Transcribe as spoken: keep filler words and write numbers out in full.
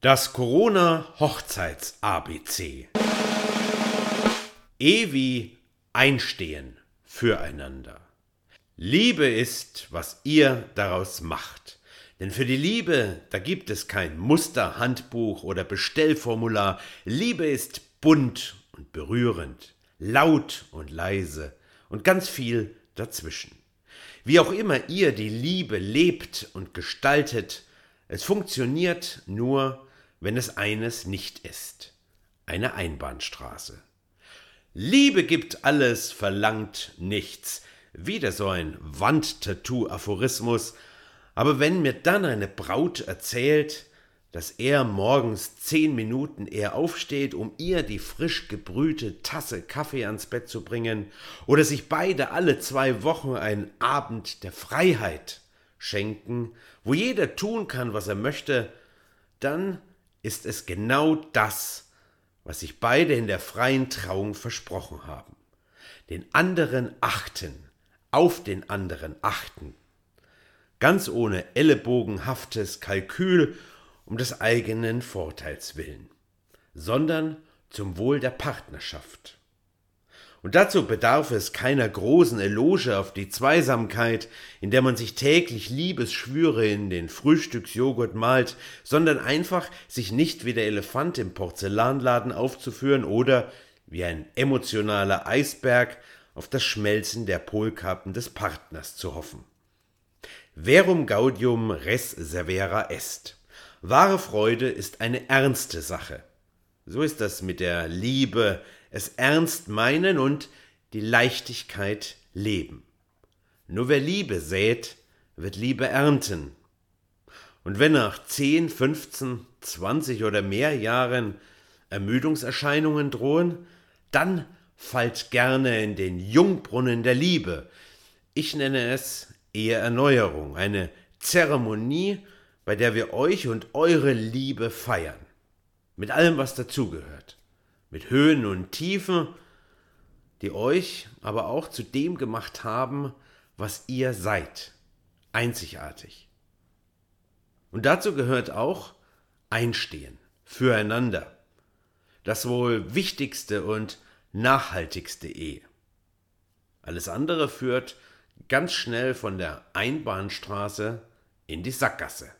Das Corona-Hochzeits-A B C. E wie Einstehen füreinander. Liebe ist, was ihr daraus macht. Denn für die Liebe, da gibt es kein Musterhandbuch oder Bestellformular. Liebe ist bunt und berührend, laut und leise und ganz viel dazwischen. Wie auch immer ihr die Liebe lebt und gestaltet, es funktioniert nur, wenn es eines nicht ist, eine Einbahnstraße. Liebe gibt alles, verlangt nichts, wieder so ein Wandtattoo-Aphorismus, aber wenn mir dann eine Braut erzählt, dass er morgens zehn Minuten eher aufsteht, um ihr die frisch gebrühte Tasse Kaffee ans Bett zu bringen, oder sich beide alle zwei Wochen einen Abend der Freiheit schenken, wo jeder tun kann, was er möchte, dann ist es genau das, was sich beide in der freien Trauung versprochen haben. Den anderen achten, auf den anderen achten. Ganz ohne ellenbogenhaftes Kalkül um des eigenen Vorteils willen, sondern zum Wohl der Partnerschaft. Und dazu bedarf es keiner großen Eloge auf die Zweisamkeit, in der man sich täglich Liebesschwüre in den Frühstücksjoghurt malt, sondern einfach sich nicht wie der Elefant im Porzellanladen aufzuführen oder wie ein emotionaler Eisberg auf das Schmelzen der Polkappen des Partners zu hoffen. Verum gaudium res severa est. Wahre Freude ist eine ernste Sache. So ist das mit der Liebe, es ernst meinen und die Leichtigkeit leben. Nur wer Liebe sät, wird Liebe ernten. Und wenn nach zehn, fünfzehn, zwanzig oder mehr Jahren Ermüdungserscheinungen drohen, dann fallt gerne in den Jungbrunnen der Liebe. Ich nenne es Eheerneuerung, eine Zeremonie, bei der wir euch und eure Liebe feiern. Mit allem, was dazugehört. Mit Höhen und Tiefen, die euch aber auch zu dem gemacht haben, was ihr seid. Einzigartig. Und dazu gehört auch Einstehen, füreinander. Das wohl wichtigste und nachhaltigste E. Alles andere führt ganz schnell von der Einbahnstraße in die Sackgasse.